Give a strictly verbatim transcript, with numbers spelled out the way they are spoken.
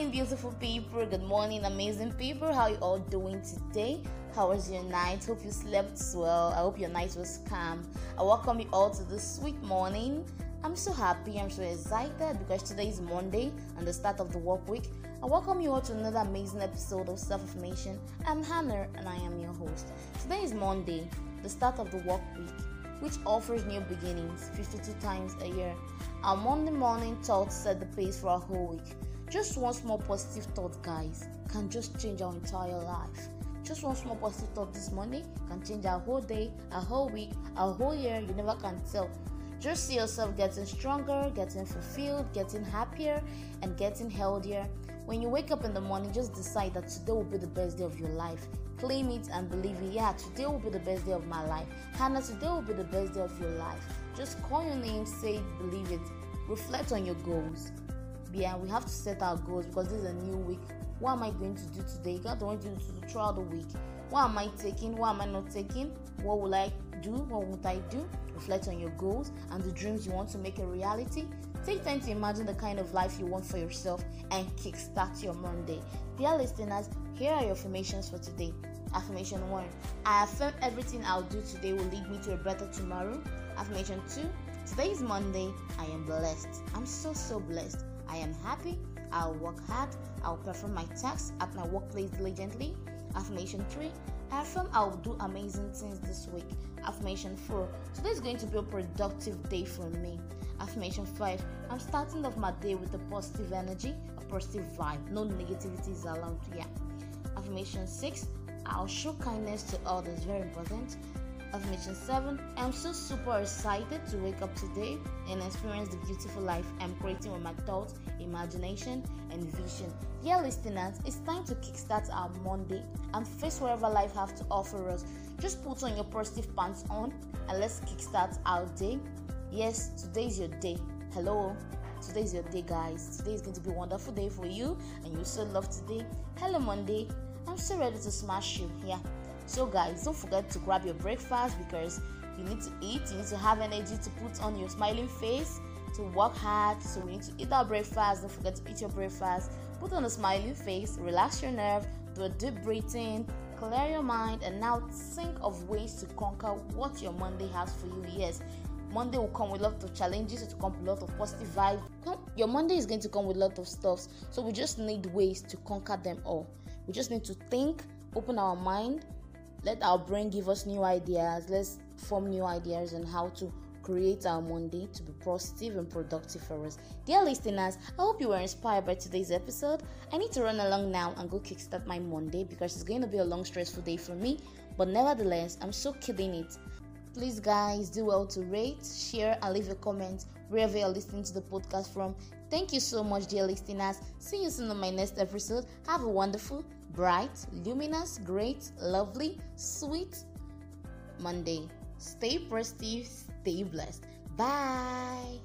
morning, beautiful people. Good morning, amazing people. How are you all doing today? How was your night? Hope you slept well. I hope your night was calm. I welcome you all to this sweet morning. I'm so happy. I'm so excited because today is Monday and the start of the work week. I welcome you all to another amazing episode of Self-Affirmation. I'm Hannah and I am your host. Today is Monday, the start of the work week, which offers new beginnings fifty-two times a year. Our Monday morning thoughts set the pace for our whole week. Just one small positive thought, guys, can just change our entire life. Just one small positive thought this Monday can change our whole day, our whole week, our whole year. You never can tell. Just see yourself getting stronger, getting fulfilled, getting happier, and getting healthier. When you wake up in the morning, just decide that today will be the best day of your life. Claim it and believe it. Yeah, today will be the best day of my life. Hannah, today will be the best day of your life. Just call your name, say it, believe it. Reflect on your goals. Yeah, we have to set our goals because this is a new week. What am I going to do today? God wants you to do throughout the week. What am I taking? What am I not taking? What will I do? What won't I do? Reflect on your goals and the dreams you want to make a reality. Take time to imagine the kind of life you want for yourself and kickstart your Monday. Dear listeners, here are your affirmations for today. Affirmation one. I affirm everything I'll do today will lead me to a better tomorrow. Affirmation two. Today is Monday. I am blessed. I'm so, so blessed. I am happy. I'll work hard. I'll perform my tasks at my workplace diligently. Affirmation three. I affirm I will do amazing things this week. Affirmation four. Today is going to be a productive day for me. Affirmation five. I'm starting off my day with a positive energy, a positive vibe. No negativity is allowed here. Affirmation six. I'll show kindness to others. Very important. Affirmation seven. I'm so super excited to wake up today and experience the beautiful life I'm creating with my thoughts, imagination, and vision. Yeah, listeners, it's time to kickstart our Monday and face whatever life has to offer us. Just put on your positive pants on and let's kickstart our day. Yes, today is your day. Hello. Today is your day, guys. Today is going to be a wonderful day for you and you so love today. Hello, Monday. I'm so ready to smash you. Yeah. So guys, don't forget to grab your breakfast because you need to eat, you need to have energy to put on your smiling face, to work hard, so we need to eat our breakfast. Don't forget to eat your breakfast, put on a smiling face, relax your nerve, do a deep breathing, clear your mind, and now think of ways to conquer what your Monday has for you. Yes, Monday will come with a lot of challenges, it will come with a lot of positive vibes. Your Monday is going to come with a lot of stuff, so we just need ways to conquer them all. We just need to think, open our mind, let our brain give us new ideas. Let's form new ideas on how to create our Monday to be positive and productive for us. Dear listeners, I hope you were inspired by today's episode. I need to run along now and go kickstart my Monday because it's going to be a long, stressful day for me. But nevertheless, I'm so kidding it. Please, guys, do well to rate, share, and leave a comment wherever you're listening to the podcast from. Thank you so much, dear listeners. See you soon on my next episode. Have a wonderful, bright, luminous, great, lovely, sweet Monday. Stay positive, stay blessed. Bye.